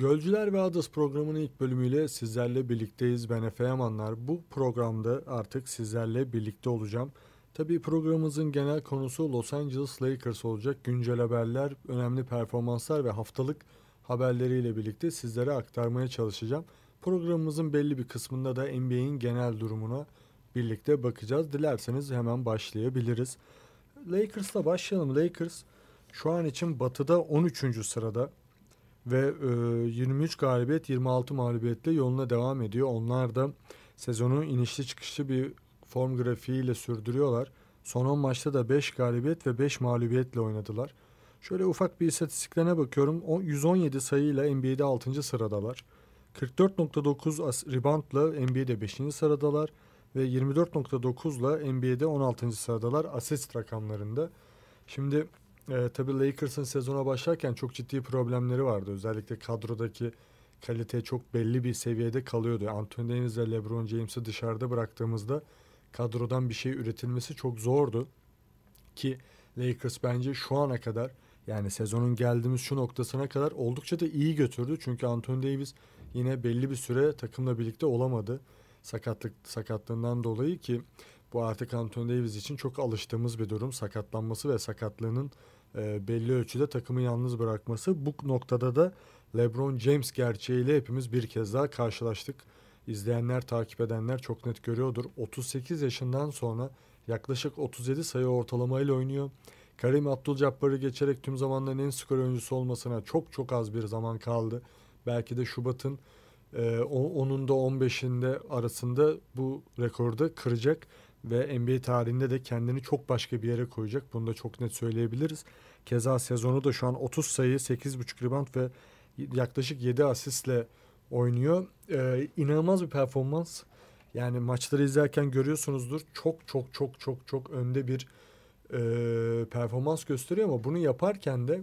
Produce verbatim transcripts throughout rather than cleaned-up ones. Gölcüler ve Others programının ilk bölümüyle sizlerle birlikteyiz. Ben Efe Yamanlar. Bu programda artık sizlerle birlikte olacağım. Tabii programımızın genel konusu Los Angeles Lakers olacak. Güncel haberler, önemli performanslar ve haftalık haberleriyle birlikte sizlere aktarmaya çalışacağım. Programımızın belli bir kısmında da N B A'in genel durumuna birlikte bakacağız. Dilerseniz hemen başlayabiliriz. Lakers'la başlayalım. Lakers şu an için Batı'da on üçüncü sırada ve yirmi üç galibiyet, yirmi altı mağlubiyetle yoluna devam ediyor. Onlar da sezonu inişli çıkışlı bir form grafiğiyle sürdürüyorlar. Son on maçta da beş galibiyet ve beş mağlubiyetle oynadılar. Şöyle ufak bir istatistiklerine bakıyorum. yüz on yedi sayıyla N B A'de altıncı sıradalar. kırk dört nokta dokuz reboundla N B A'de beşinci sıradalar ve yirmi dört nokta dokuzla N B A'de on altıncı sıradalar asist rakamlarında. Şimdi e, tabii Lakers'ın sezona başlarken çok ciddi problemleri vardı. Özellikle kadrodaki kalite çok belli bir seviyede kalıyordu. Anthony Davis ve LeBron James'i dışarıda bıraktığımızda kadrodan bir şey üretilmesi çok zordu. Ki Lakers bence şu ana kadar, yani sezonun geldiğimiz şu noktasına kadar oldukça da iyi götürdü. Çünkü Anthony Davis yine belli bir süre takımla birlikte olamadı. Sakatlık sakatlığından dolayı, ki bu artık Anthony Davis için çok alıştığımız bir durum. Sakatlanması ve sakatlığının e, belli ölçüde takımı yalnız bırakması. Bu noktada da LeBron James gerçeğiyle hepimiz bir kez daha karşılaştık. İzleyenler, takip edenler çok net görüyordur. otuz sekiz yaşından sonra yaklaşık otuz yedi sayı ortalamayla oynuyor. Kareem Abdul Jabbar'ı geçerek tüm zamanların en skor oyuncusu olmasına çok çok az bir zaman kaldı. Belki de Şubat'ın onunda on beşinde arasında bu rekorda kıracak ve N B A tarihinde de kendini çok başka bir yere koyacak. Bunu da çok net söyleyebiliriz. Keza sezonu da şu an otuz sayı, sekiz buçuk rebound ve yaklaşık yedi asistle oynuyor. Ee, inanılmaz bir performans. Yani maçları izlerken görüyorsunuzdur. Çok çok çok çok çok önde bir e, performans gösteriyor ama bunu yaparken de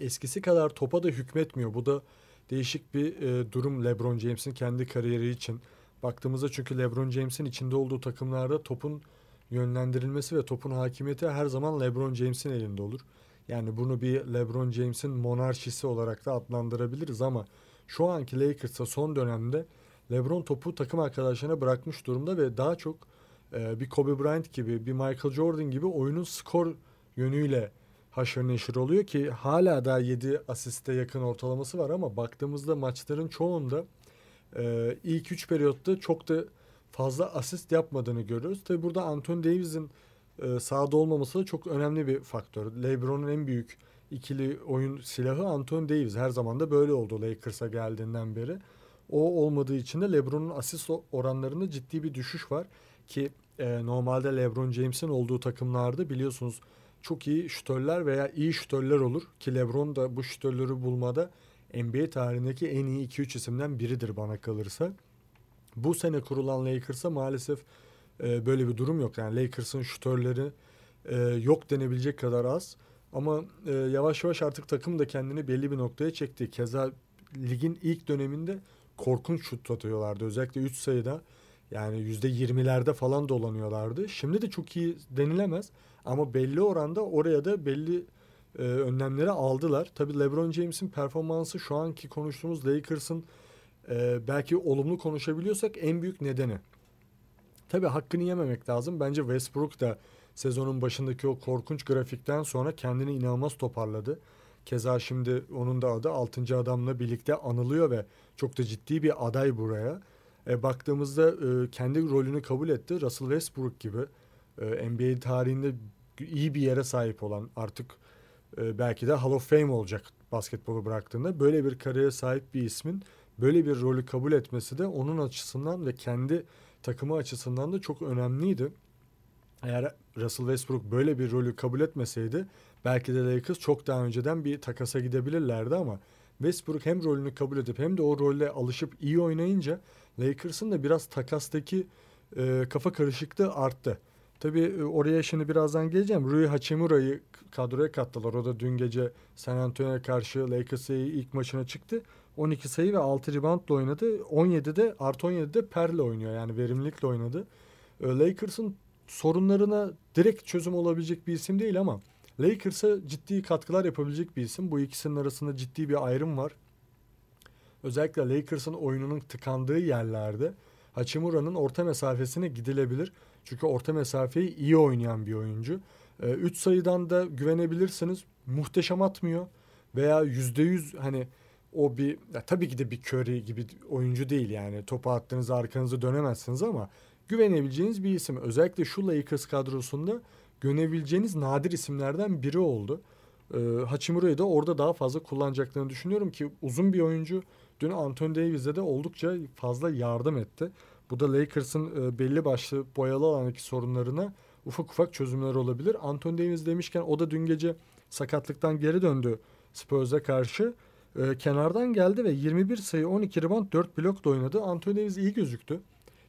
eskisi kadar topa da hükmetmiyor. Bu da değişik bir e, durum LeBron James'in kendi kariyeri için. Baktığımızda, çünkü LeBron James'in içinde olduğu takımlarda topun yönlendirilmesi ve topun hakimiyeti her zaman LeBron James'in elinde olur. Yani bunu bir LeBron James'in monarşisi olarak da adlandırabiliriz ama şu anki Lakers'ta son dönemde LeBron topu takım arkadaşlarına bırakmış durumda ve daha çok e, bir Kobe Bryant gibi, bir Michael Jordan gibi oyunun skor yönüyle haşır neşir oluyor ki hala daha yedi asiste yakın ortalaması var ama baktığımızda maçların çoğunda e, ilk üç periyotta çok da fazla asist yapmadığını görüyoruz. Tabi burada Anthony Davis'in e, sahada olmaması da çok önemli bir faktör. LeBron'un en büyük ikili oyun silahı Anthony Davis. Her zaman da böyle oldu Lakers'a geldiğinden beri. O olmadığı için de LeBron'un asist oranlarında ciddi bir düşüş var ki e, normalde LeBron James'in olduğu takımlarda biliyorsunuz çok iyi şütörler veya iyi şütörler olur ki LeBron da bu şütörleri bulmada N B A tarihindeki en iyi iki üç isimden biridir bana kalırsa. Bu sene kurulan Lakers'a maalesef e, böyle bir durum yok. Yani Lakers'ın şütörleri e, yok denebilecek kadar az. Ama e, yavaş yavaş artık takım da kendini belli bir noktaya çekti. Keza ligin ilk döneminde korkunç şut atıyorlardı. Özellikle üç sayıda, yani yüzde yirmilerde falan dolanıyorlardı. Şimdi de çok iyi denilemez ama belli oranda oraya da belli e, önlemleri aldılar. Tabii LeBron James'in performansı şu anki konuştuğumuz Lakers'ın e, belki olumlu konuşabiliyorsak en büyük nedeni. Tabii hakkını yememek lazım. Bence Westbrook da sezonun başındaki o korkunç grafikten sonra kendini inanılmaz toparladı. Keza şimdi onun da adı altıncı adamla birlikte anılıyor ve çok da ciddi bir aday buraya. E, baktığımızda e, kendi rolünü kabul etti. Russell Westbrook gibi e, N B A tarihinde iyi bir yere sahip olan, artık e, belki de Hall of Fame olacak basketbolu bıraktığında, böyle bir kariyere sahip bir ismin böyle bir rolü kabul etmesi de onun açısından ve kendi takımı açısından da çok önemliydi. Eğer Russell Westbrook böyle bir rolü kabul etmeseydi belki de Lakers çok daha önceden bir takasa gidebilirlerdi ama Westbrook hem rolünü kabul edip hem de o rolle alışıp iyi oynayınca Lakers'ın da biraz takastaki e, kafa karışıklığı arttı. Tabii oraya şimdi birazdan geleceğim. Rui Hachimura'yı kadroya kattılar. O da dün gece San Antonio'ya karşı Lakers'ın ilk maçına çıktı. on iki sayı ve altı reboundla oynadı. on yedide artı on yedide perle oynuyor, yani verimlilikle oynadı. Lakers'ın sorunlarına direkt çözüm olabilecek bir isim değil ama Lakers'a ciddi katkılar yapabilecek bir isim. Bu ikisinin arasında ciddi bir ayrım var. özellikle Lakers'ın oyununun tıkandığı yerlerde Hachimura'nın orta mesafesine gidilebilir. Çünkü orta mesafeyi iyi oynayan bir oyuncu. üç sayıdan da güvenebilirsiniz. Muhteşem atmıyor. Veya yüzde yüz hani o bir... Tabii ki de bir Curry gibi oyuncu değil yani. Topu attığınızda arkanızı dönemezsiniz ama güvenebileceğiniz bir isim. Özellikle şu Lakers kadrosunda güvenebileceğiniz nadir isimlerden biri oldu. Ee, Hachimura'yı da orada daha fazla kullanacaklarını düşünüyorum ki uzun bir oyuncu. Dün Anthony Davis'e de oldukça fazla yardım etti. Bu da Lakers'ın e, belli başlı boyalı alandaki sorunlarına ufak ufak çözümler olabilir. Anthony Davis demişken o da dün gece sakatlıktan geri döndü Spurs'a karşı. E, kenardan geldi ve yirmi bir sayı, on iki rebound, dört blok da oynadı. Anthony Davis iyi gözüktü.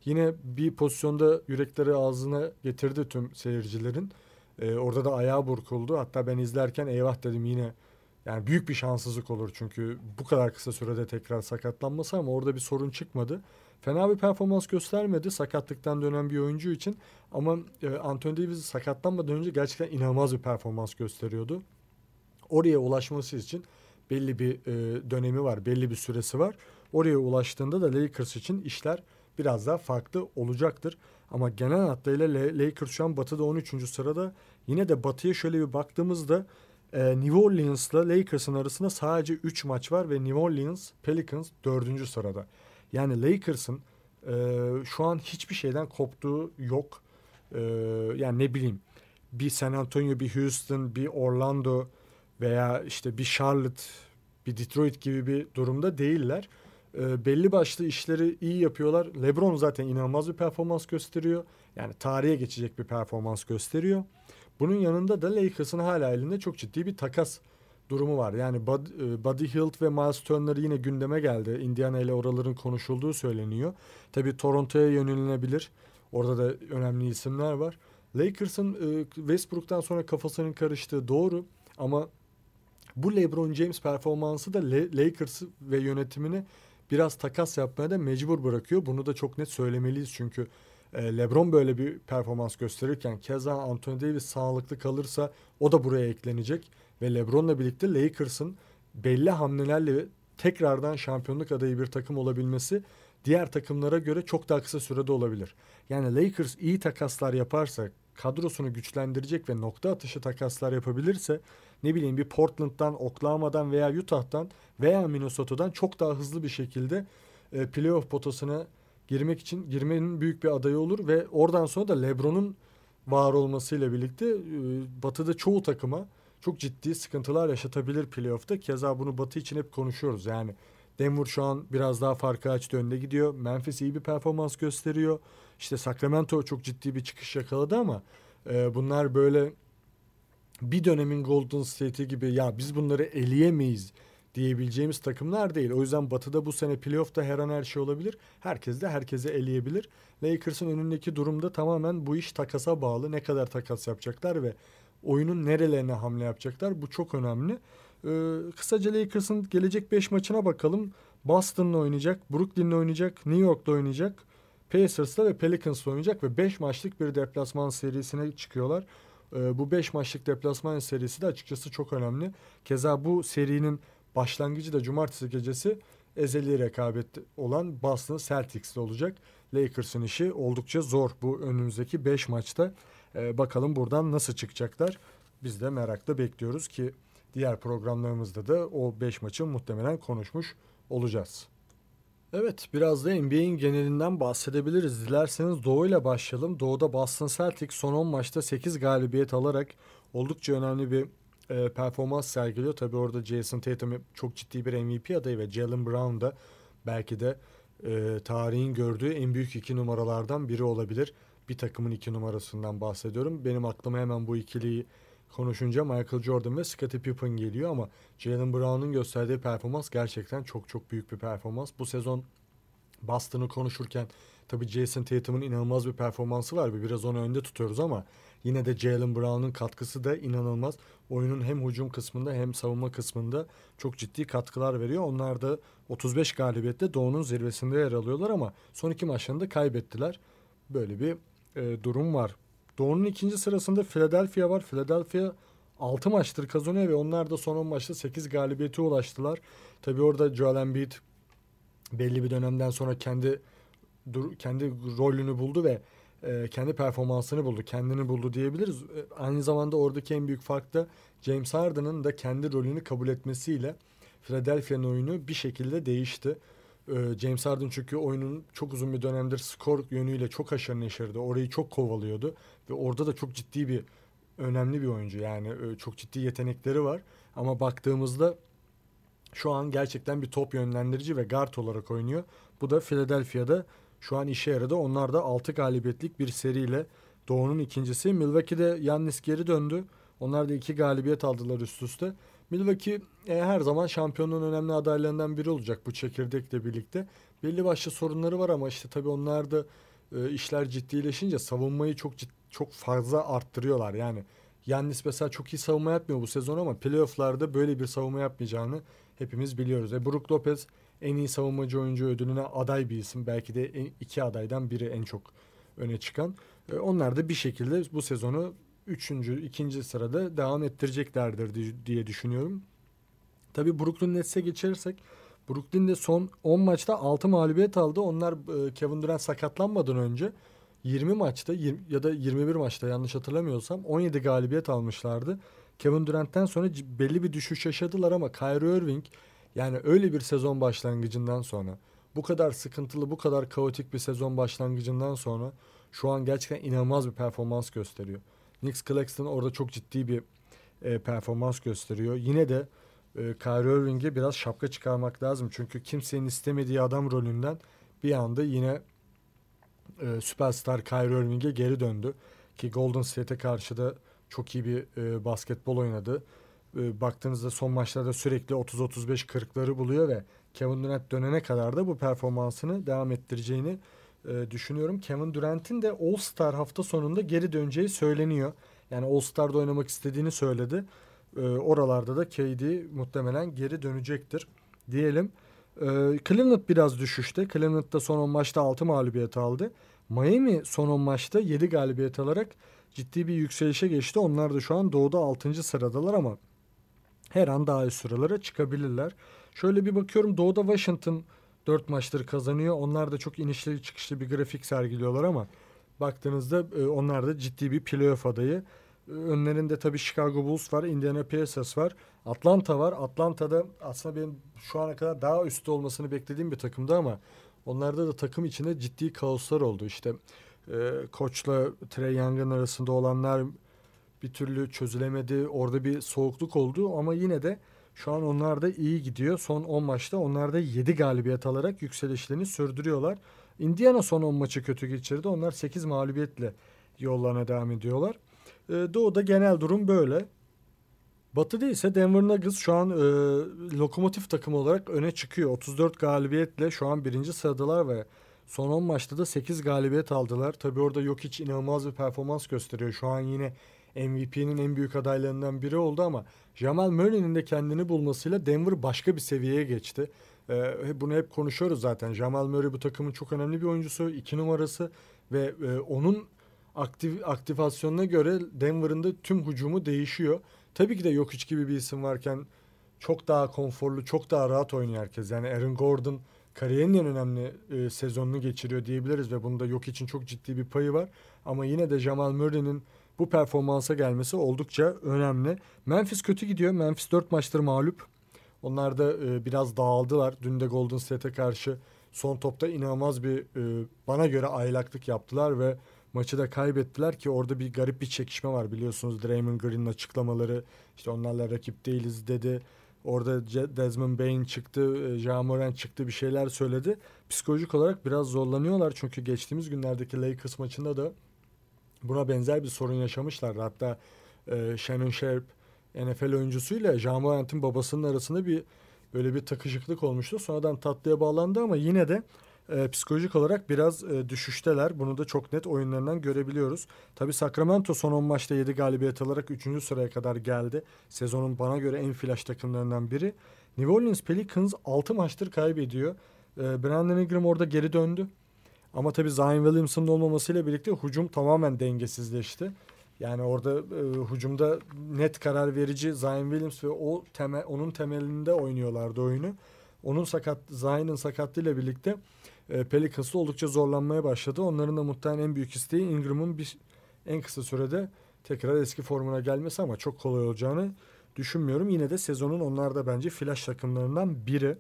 Yine bir pozisyonda yürekleri ağzına getirdi tüm seyircilerin. Ee, orada da ayağı burkuldu. Hatta ben izlerken eyvah dedim yine. Yani büyük bir şanssızlık olur çünkü bu kadar kısa sürede tekrar sakatlanması, ama orada bir sorun çıkmadı. Fena bir performans göstermedi sakatlıktan dönen bir oyuncu için. Ama e, Anthony Davis sakatlanmadan önce gerçekten inanılmaz bir performans gösteriyordu. Oraya ulaşması için belli bir e, dönemi var, belli bir süresi var. Oraya ulaştığında da Lakers için işler biraz daha farklı olacaktır. Ama genel hatlarıyla Lakers şu an Batı'da on üçüncü sırada. Yine de Batı'ya şöyle bir baktığımızda New Orleans'la Lakers'ın arasında sadece üç maç var ve New Orleans Pelicans dördüncü sırada. Yani Lakers'ın şu an hiçbir şeyden koptuğu yok. Yani ne bileyim, bir San Antonio, bir Houston, bir Orlando veya işte bir Charlotte, bir Detroit gibi bir durumda değiller. Belli başlı işleri iyi yapıyorlar. LeBron zaten inanılmaz bir performans gösteriyor. Yani tarihe geçecek bir performans gösteriyor. Bunun yanında da Lakers'ın hala elinde çok ciddi bir takas durumu var. Yani Buddy Hield ve Miles Turner yine gündeme geldi. Indiana ile oraların konuşulduğu söyleniyor. Tabii Toronto'ya yönelinebilir. Orada da önemli isimler var. Lakers'ın Westbrook'tan sonra kafasının karıştığı doğru. Ama bu LeBron James performansı da Lakers ve yönetimini biraz takas yapmaya da mecbur bırakıyor. Bunu da çok net söylemeliyiz çünkü LeBron böyle bir performans gösterirken keza Anthony Davis sağlıklı kalırsa o da buraya eklenecek. Ve LeBron'la birlikte Lakers'ın belli hamlelerle tekrardan şampiyonluk adayı bir takım olabilmesi diğer takımlara göre çok daha kısa sürede olabilir. Yani Lakers iyi takaslar yaparsa, kadrosunu güçlendirecek ve nokta atışı takaslar yapabilirse, ne bileyim bir Portland'dan, Oklahoma'dan veya Utah'tan veya Minnesota'dan çok daha hızlı bir şekilde e, playoff potasına girmek için girmenin büyük bir adayı olur ve oradan sonra da LeBron'un var olmasıyla birlikte e, Batı'da çoğu takıma çok ciddi sıkıntılar yaşatabilir playoff'ta. Keza bunu Batı için hep konuşuyoruz. Yani Denver şu an biraz daha farkı açtı, önde gidiyor. Memphis iyi bir performans gösteriyor. İşte Sacramento çok ciddi bir çıkış yakaladı ama e, bunlar böyle bir dönemin Golden State'i gibi ya biz bunları eleyemeyiz diyebileceğimiz takımlar değil. O yüzden Batı'da bu sene playoff'ta her an her şey olabilir. Herkes de herkese eleyebilir. Lakers'ın önündeki durumda tamamen bu iş takasa bağlı. Ne kadar takas yapacaklar ve oyunun nerelerine hamle yapacaklar, bu çok önemli. Ee, kısaca Lakers'ın gelecek beş maçına bakalım. Boston'la oynayacak, Brooklyn'la oynayacak, New York'la oynayacak, Pacers'la ve Pelicans'la oynayacak ve beş maçlık bir deplasman serisine çıkıyorlar. Ee, bu beş maçlık deplasman serisi de açıkçası çok önemli. Keza bu serinin başlangıcı da cumartesi gecesi ezeli rekabet olan Boston Celtics'le olacak. Lakers'ın işi oldukça zor bu önümüzdeki beş maçta. Ee, bakalım buradan nasıl çıkacaklar. Biz de merakla bekliyoruz ki diğer programlarımızda da o beş maçı muhtemelen konuşmuş olacağız. Evet, biraz da N B A'in genelinden bahsedebiliriz. Dilerseniz Doğu ile başlayalım. Doğu'da Boston Celtics son on maçta sekiz galibiyet alarak oldukça önemli bir e, performans sergiliyor. Tabii orada Jason Tatum çok ciddi bir M V P adayı ve Jaylen Brown da belki de e, tarihin gördüğü en büyük iki numaralardan biri olabilir. Bir takımın iki numarasından bahsediyorum. Benim aklıma hemen bu ikiliyi konuşunca Michael Jordan ve Scottie Pippen geliyor ama Jaylen Brown'un gösterdiği performans gerçekten çok çok büyük bir performans. Bu sezon Boston'ı konuşurken tabii Jason Tatum'un inanılmaz bir performansı var. Biraz onu önde tutuyoruz ama yine de Jaylen Brown'un katkısı da inanılmaz. Oyunun hem hücum kısmında hem savunma kısmında çok ciddi katkılar veriyor. Onlar da otuz beş galibiyetle Doğu'nun zirvesinde yer alıyorlar ama son iki maçlarını da kaybettiler. Böyle bir e, durum var. Doğu'nun ikinci sırasında Philadelphia var. Philadelphia altı maçtır kazanıyor ve onlar da son on maçta sekiz galibiyete ulaştılar. Tabii orada Joel Embiid belli bir dönemden sonra kendi kendi rolünü buldu ve kendi performansını buldu, kendini buldu diyebiliriz. Aynı zamanda oradaki en büyük fark da James Harden'ın da kendi rolünü kabul etmesiyle Philadelphia'nın oyunu bir şekilde değişti. James Harden çünkü oyunun çok uzun bir dönemdir skor yönüyle çok aşırı neşirdi. Orayı çok kovalıyordu ve orada da çok ciddi bir, önemli bir oyuncu. Yani çok ciddi yetenekleri var ama baktığımızda şu an gerçekten bir top yönlendirici ve guard olarak oynuyor. Bu da Philadelphia'da şu an işe yaradı. Onlar da altı galibiyetlik bir seriyle Doğu'nun ikincisi. Milwaukee'de Giannis geri döndü. Onlar da iki galibiyet aldılar üst üste. Milwaukee e, her zaman şampiyonluğun önemli adaylarından biri olacak bu çekirdekle birlikte. Belli başlı sorunları var ama işte tabii onlar da e, işler ciddileşince savunmayı çok cid, çok fazla arttırıyorlar. Yani Giannis mesela çok iyi savunma yapmıyor bu sezon ama playoff'larda böyle bir savunma yapmayacağını hepimiz biliyoruz. E, Brook Lopez en iyi savunmacı oyuncu ödülüne aday bir isim. Belki de en, iki adaydan biri en çok öne çıkan. E, onlar da bir şekilde bu sezonu üçüncü, ikinci sırada devam ettireceklerdir diye düşünüyorum. Tabii Brooklyn Nets'e geçersek, Brooklyn'de son on maçta altı mağlubiyet aldı. Onlar Kevin Durant sakatlanmadan önce yirmi maçta ya da yirmi bir maçta yanlış hatırlamıyorsam on yedi galibiyet almışlardı. Kevin Durant'ten sonra belli bir düşüş yaşadılar ama Kyrie Irving, yani öyle bir sezon başlangıcından sonra, bu kadar sıkıntılı, bu kadar kaotik bir sezon başlangıcından sonra şu an gerçekten inanılmaz bir performans gösteriyor. Nick Claxton orada çok ciddi bir e, performans gösteriyor. Yine de e, Kyrie Irving'e biraz şapka çıkarmak lazım. Çünkü kimsenin istemediği adam rolünden bir anda yine e, süperstar Kyrie Irving'e geri döndü. Ki Golden State'e karşı da çok iyi bir e, basketbol oynadı. E, baktığınızda son maçlarda sürekli otuz otuz beş kırkları buluyor ve Kevin Durant dönene kadar da bu performansını devam ettireceğini düşünüyorum. Kevin Durant'in de All-Star hafta sonunda geri döneceği söyleniyor. Yani All-Star'da oynamak istediğini söyledi. E, oralarda da K D muhtemelen geri dönecektir diyelim. E, Cleveland biraz düşüşte. Cleveland'da son on maçta altı mağlubiyet aldı. Miami son on maçta yedi galibiyet alarak ciddi bir yükselişe geçti. Onlar da şu an Doğu'da altıncı sıradalar ama her an daha üst sıralara çıkabilirler. Şöyle bir bakıyorum, Doğu'da Washington dört maçtır kazanıyor. Onlar da çok inişli çıkışlı bir grafik sergiliyorlar ama baktığınızda onlar da ciddi bir playoff adayı. Önlerinde tabii Chicago Bulls var, Indiana Pacers var, Atlanta var. Atlanta'da aslında benim şu ana kadar daha üstte olmasını beklediğim bir takımdı ama onlarda da takım içinde ciddi kaoslar oldu. İşte e, koçla Trey Young'ın arasında olanlar bir türlü çözülemedi. Orada bir soğukluk oldu ama yine de şu an onlar da iyi gidiyor. Son on maçta onlar da yedi galibiyet alarak yükselişlerini sürdürüyorlar. Indiana son on maçı kötü geçirdi. Onlar sekiz mağlubiyetle yollarına devam ediyorlar. Ee, Doğu'da genel durum böyle. Batı'da ise Denver Nuggets şu an e, lokomotif takım olarak öne çıkıyor. otuz dört galibiyetle şu an birinci sıradalar ve son on maçta da sekiz galibiyet aldılar. Tabii orada Jokic inanılmaz bir performans gösteriyor. Şu an yine M V P'nin en büyük adaylarından biri oldu ama Jamal Murray'nin de kendini bulmasıyla Denver başka bir seviyeye geçti. Ee, bunu hep konuşuyoruz zaten. Jamal Murray bu takımın çok önemli bir oyuncusu, iki numarası ve e, onun aktiv, aktivasyonuna göre Denver'ın da tüm hücumu değişiyor. Tabii ki de Jokic gibi bir isim varken çok daha konforlu, çok daha rahat oynuyor herkes. Yani Aaron Gordon kariyerinin en önemli e, sezonunu geçiriyor diyebiliriz ve bunda Jokic'in çok ciddi bir payı var. Ama yine de Jamal Murray'nin bu performansa gelmesi oldukça önemli. Memphis kötü gidiyor. Memphis dört maçtır mağlup. Onlar da e, biraz dağıldılar. Dün de Golden State'e karşı son topta inanılmaz bir e, bana göre aylaklık yaptılar ve maçı da kaybettiler ki orada bir garip bir çekişme var biliyorsunuz. Draymond Green'in açıklamaları, işte onlarla rakip değiliz dedi. Orada Desmond Bain çıktı, e, Ja Morant çıktı, bir şeyler söyledi. Psikolojik olarak biraz zorlanıyorlar çünkü geçtiğimiz günlerdeki Lakers maçında da buna benzer bir sorun yaşamışlardı. Hatta e, Shannon Sharp N F L oyuncusuyla Ja Morant'ın babasının arasında bir böyle bir takışıklık olmuştu. Sonradan tatlıya bağlandı ama yine de e, psikolojik olarak biraz e, düşüşteler. Bunu da çok net oyunlarından görebiliyoruz. Tabii Sacramento son on maçta yedi galibiyet alarak üçüncü sıraya kadar geldi. Sezonun bana göre en flash takımlarından biri. New Orleans Pelicans altı maçtır kaybediyor. E, Brandon Ingram orada geri döndü. Ama tabii Zion Williamson'ın olmamasıyla birlikte hücum tamamen dengesizleşti. Yani orada e, hücumda net karar verici Zion Williams ve o temel, onun temelinde oynuyorlardı oyunu. Onun sakat, Zion'ın sakatlığıyla birlikte e, Pelicans'ı oldukça zorlanmaya başladı. Onların da muhtemelen en büyük isteği Ingram'ın bir, en kısa sürede tekrar eski formuna gelmesi, ama çok kolay olacağını düşünmüyorum. Yine de sezonun onlar da bence flash takımlarından biri.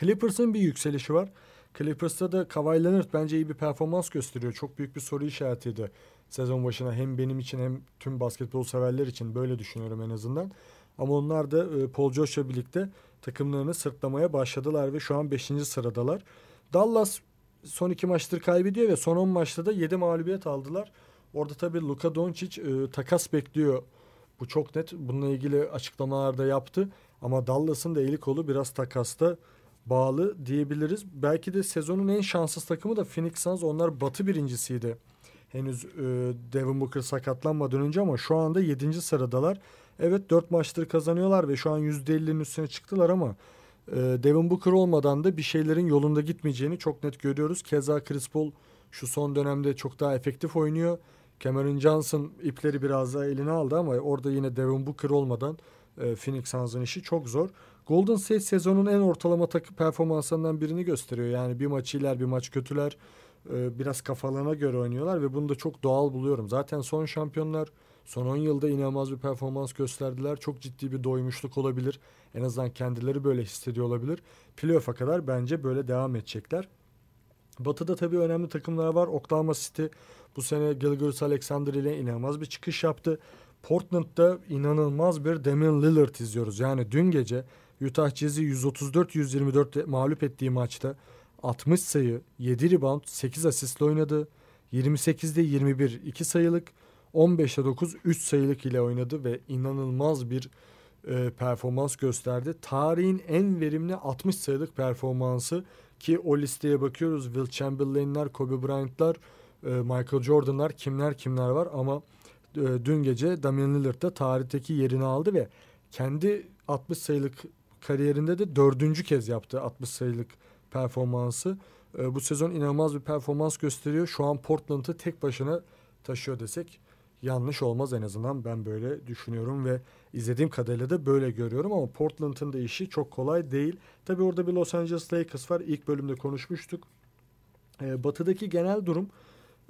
Clippers'ın bir yükselişi var. Clippers'ta da Kawhi Leonard bence iyi bir performans gösteriyor. Çok büyük bir soru işaretiydi sezon başına, hem benim için hem tüm basketbol severler için, böyle düşünüyorum en azından. Ama onlar da Paul George'la birlikte takımlarını sırtlamaya başladılar ve şu an beşinci sıradalar. Dallas son iki maçtır kaybediyor ve son on maçta da yedi mağlubiyet aldılar. Orada tabii Luka Doncic e, takas bekliyor. Bu çok net. Bununla ilgili açıklamalar da yaptı. Ama Dallas'ın da eli kolu biraz takasta bağlı diyebiliriz. Belki de sezonun en şanssız takımı da Phoenix Suns. Onlar batı birincisiydi henüz e, Devin Booker sakatlanmadan önce, ama şu anda yedinci sıradalar. Evet, dört maçtır kazanıyorlar ve şu an yüzde ellinin üstüne çıktılar, ama e, Devin Booker olmadan da bir şeylerin yolunda gitmeyeceğini çok net görüyoruz. Keza Chris Paul şu son dönemde çok daha efektif oynuyor. Cameron Johnson ipleri biraz daha eline aldı, ama orada yine Devin Booker olmadan e, Phoenix Suns'ın işi çok zor. Golden State sezonun en ortalama takı performansından birini gösteriyor. Yani bir maç iyiler, bir maç kötüler. E, biraz kafalarına göre oynuyorlar ve bunu da çok doğal buluyorum. Zaten son şampiyonlar, son on yılda inanılmaz bir performans gösterdiler. Çok ciddi bir doymuşluk olabilir. En azından kendileri böyle hissediyor olabilir. Playoff'a kadar bence böyle devam edecekler. Batı'da tabii önemli takımlar var. Oklahoma City bu sene Gilgeous-Alexander ile inanılmaz bir çıkış yaptı. Portland'da inanılmaz bir Damian Lillard izliyoruz. Yani dün gece Utah Jazz'i yüz otuz dört yüz yirmi dört mağlup ettiği maçta altmış sayı, yedi rebound, sekiz asistle oynadı. yirmi sekizde yirmi bir iki sayılık, on beşte dokuz üç sayılık ile oynadı ve inanılmaz bir e, performans gösterdi. Tarihin en verimli altmış sayılık performansı, ki o listeye bakıyoruz. Will Chamberlain'ler, Kobe Bryant'lar, e, Michael Jordan'lar, kimler kimler var, ama e, dün gece Damian Lillard da tarihteki yerini aldı ve kendi altmış sayılık kariyerinde de dördüncü kez yaptı altmış sayılık performansı. E, bu sezon inanılmaz bir performans gösteriyor. Şu an Portland'ı tek başına taşıyor desek yanlış olmaz, en azından ben böyle düşünüyorum ve izlediğim kadarıyla da böyle görüyorum, ama Portland'ın da işi çok kolay değil. Tabii orada bir Los Angeles Lakers var, ilk bölümde konuşmuştuk. Ee, batıdaki genel durum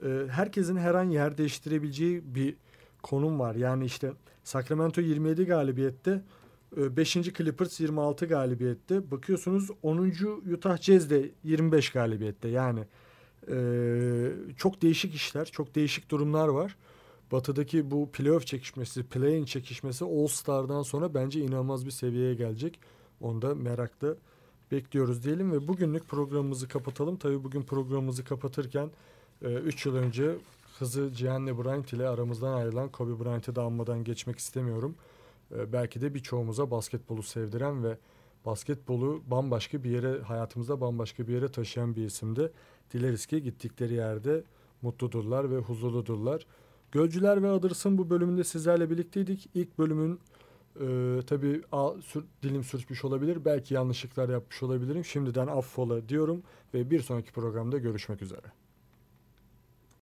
e, herkesin her an yer değiştirebileceği bir konum var. Yani işte Sacramento yirmi yedi galibiyette, e, beşinci Clippers yirmi altı galibiyette, bakıyorsunuz onuncu Utah Jazz de yirmi beş galibiyette. Yani e, çok değişik işler, çok değişik durumlar var. Batı'daki bu playoff çekişmesi, play-in çekişmesi All Star'dan sonra bence inanılmaz bir seviyeye gelecek. Onu da merakla bekliyoruz diyelim ve bugünlük programımızı kapatalım. Tabii bugün programımızı kapatırken üç yıl önce kızı Gianna Bryant ile aramızdan ayrılan Kobe Bryant'ı da anmadan geçmek istemiyorum. Belki de birçoğumuza basketbolu sevdiren ve basketbolu bambaşka bir yere, hayatımızda bambaşka bir yere taşıyan bir isimdi. Dileriz ki gittikleri yerde mutludurlar ve huzurludurlar. Gölcüler ve Others'ın bu bölümünde sizlerle birlikteydik. İlk bölümün e, tabii a, sür, dilim sürçmüş olabilir. Belki yanlışlıklar yapmış olabilirim. Şimdiden affola diyorum ve bir sonraki programda görüşmek üzere.